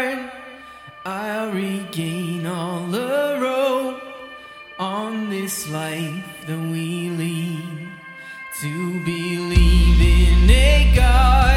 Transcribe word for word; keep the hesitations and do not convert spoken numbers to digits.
heart, I'll regain all the road on this life that we lead, to believe in a God